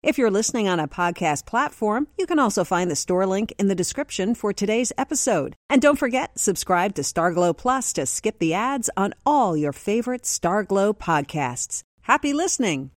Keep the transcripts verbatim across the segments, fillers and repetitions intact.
If you're listening on a podcast platform, you can also find the store link in the description for today's episode. And don't forget, subscribe to StarGlow Plus to skip the ads on all your favorite StarGlow podcasts. Happy listening!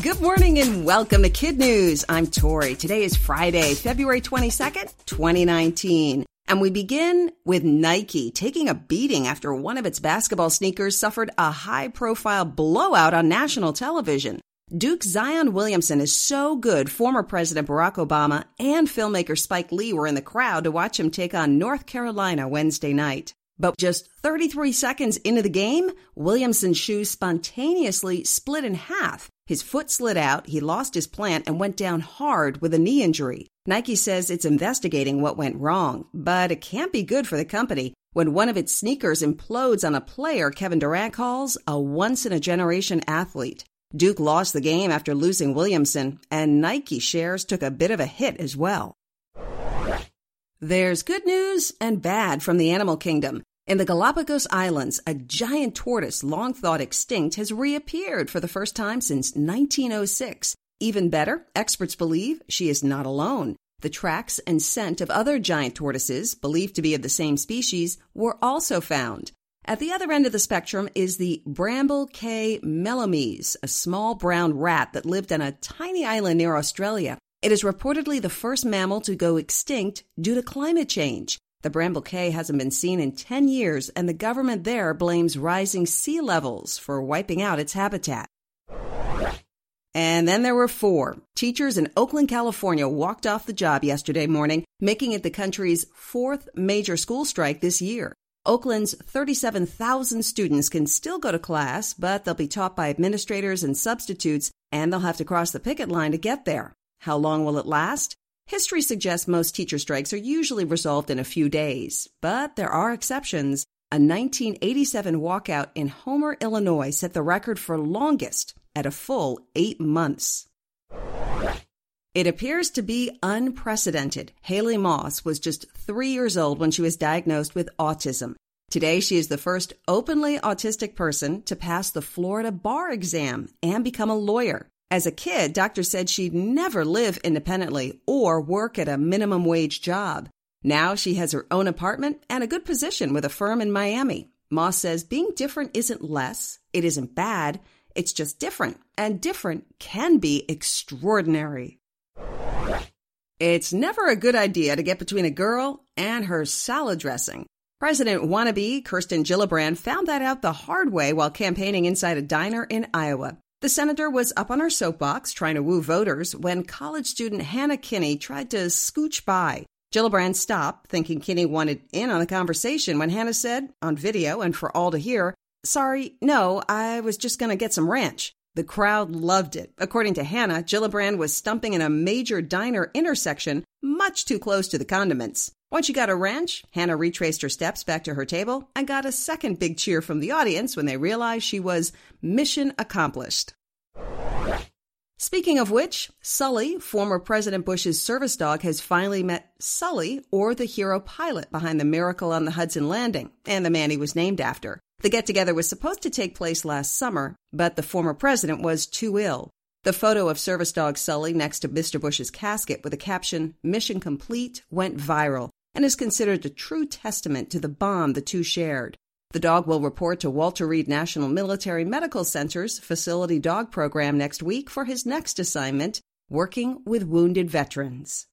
Good morning and welcome to Kid News. I'm Tori. Today is Friday, February twenty-second, twenty nineteen. And we begin with Nike taking a beating after one of its basketball sneakers suffered a high-profile blowout on national television. Duke's Zion Williamson is so good, former President Barack Obama and filmmaker Spike Lee were in the crowd to watch him take on North Carolina Wednesday night. But just thirty-three seconds into the game, Williamson's shoe spontaneously split in half. His foot slid out, he lost his plant, and went down hard with a knee injury. Nike says it's investigating what went wrong, but it can't be good for the company when one of its sneakers implodes on a player Kevin Durant calls a once-in-a-generation athlete. Duke lost the game after losing Williamson, and Nike shares took a bit of a hit as well. There's good news and bad from the animal kingdom. In the Galapagos Islands, a giant tortoise long thought extinct has reappeared for the first time since nineteen oh six. Even better, experts believe she is not alone. The tracks and scent of other giant tortoises, believed to be of the same species, were also found. At the other end of the spectrum is the Bramble Cay Melomys, a small brown rat that lived on a tiny island near Australia. It is reportedly the first mammal to go extinct due to climate change. The Bramble Cay hasn't been seen in ten years, and the government there blames rising sea levels for wiping out its habitat. And then there were four. Teachers in Oakland, California walked off the job yesterday morning, making it the country's fourth major school strike this year. Oakland's thirty-seven thousand students can still go to class, but they'll be taught by administrators and substitutes, and they'll have to cross the picket line to get there. How long will it last? History suggests most teacher strikes are usually resolved in a few days, but there are exceptions. A nineteen eighty-seven walkout in Homer, Illinois set the record for longest at a full eight months. It appears to be unprecedented. Haley Moss was just three years old when she was diagnosed with autism. Today, she is the first openly autistic person to pass the Florida bar exam and become a lawyer. As a kid, doctors said she'd never live independently or work at a minimum wage job. Now she has her own apartment and a good position with a firm in Miami. Moss says being different isn't less, it isn't bad, it's just different. And different can be extraordinary. It's never a good idea to get between a girl and her salad dressing. President wannabe Kirsten Gillibrand found that out the hard way while campaigning inside a diner in Iowa. The senator was up on her soapbox trying to woo voters when college student Hannah Kinney tried to scooch by. Gillibrand stopped, thinking Kinney wanted in on the conversation when Hannah said, on video and for all to hear, "Sorry, no, I was just going to get some ranch." The crowd loved it. According to Hannah, Gillibrand was stumping in a major diner intersection much too close to the condiments. Once she got a ranch, Hannah retraced her steps back to her table and got a second big cheer from the audience when they realized she was mission accomplished. Speaking of which, Sully, former President Bush's service dog, has finally met Sully, or the hero pilot behind the Miracle on the Hudson landing, and the man he was named after. The get-together was supposed to take place last summer, but the former president was too ill. The photo of service dog Sully next to Mister Bush's casket with the caption, "Mission Complete," went viral and is considered a true testament to the bond the two shared. The dog will report to Walter Reed National Military Medical Center's Facility Dog Program next week for his next assignment, working with wounded veterans.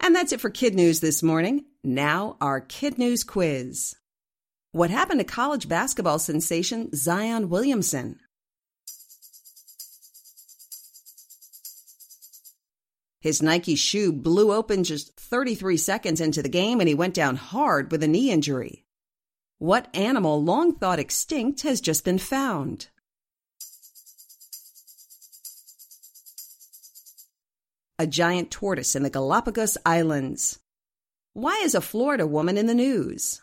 And that's it for Kid News this morning. Now our Kid News quiz. What happened to college basketball sensation Zion Williamson? His Nike shoe blew open just thirty-three seconds into the game and he went down hard with a knee injury. What animal long thought extinct has just been found? A giant tortoise in the Galapagos Islands. Why is a Florida woman in the news?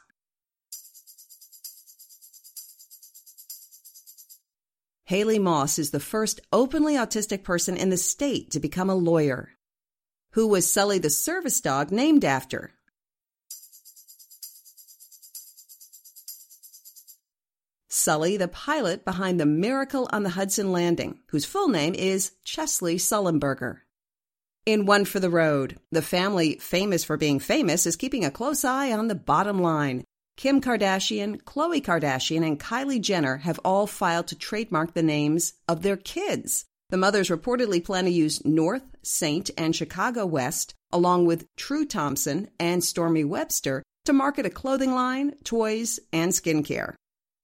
Haley Moss is the first openly autistic person in the state to become a lawyer. Who was Sully the service dog named after? Sully, the pilot behind the Miracle on the Hudson landing, whose full name is Chesley Sullenberger. In One for the Road, the family famous for being famous is keeping a close eye on the bottom line. Kim Kardashian, Khloe Kardashian, and Kylie Jenner have all filed to trademark the names of their kids. The mothers reportedly plan to use North, Saint, and Chicago West, along with True Thompson and Stormy Webster, to market a clothing line, toys, and skincare.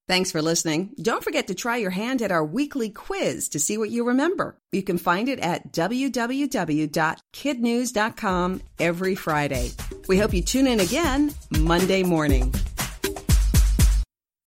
Thanks for listening. Don't forget to try your hand at our weekly quiz to see what you remember. You can find it at w w w dot kid news dot com every Friday. We hope you tune in again Monday morning.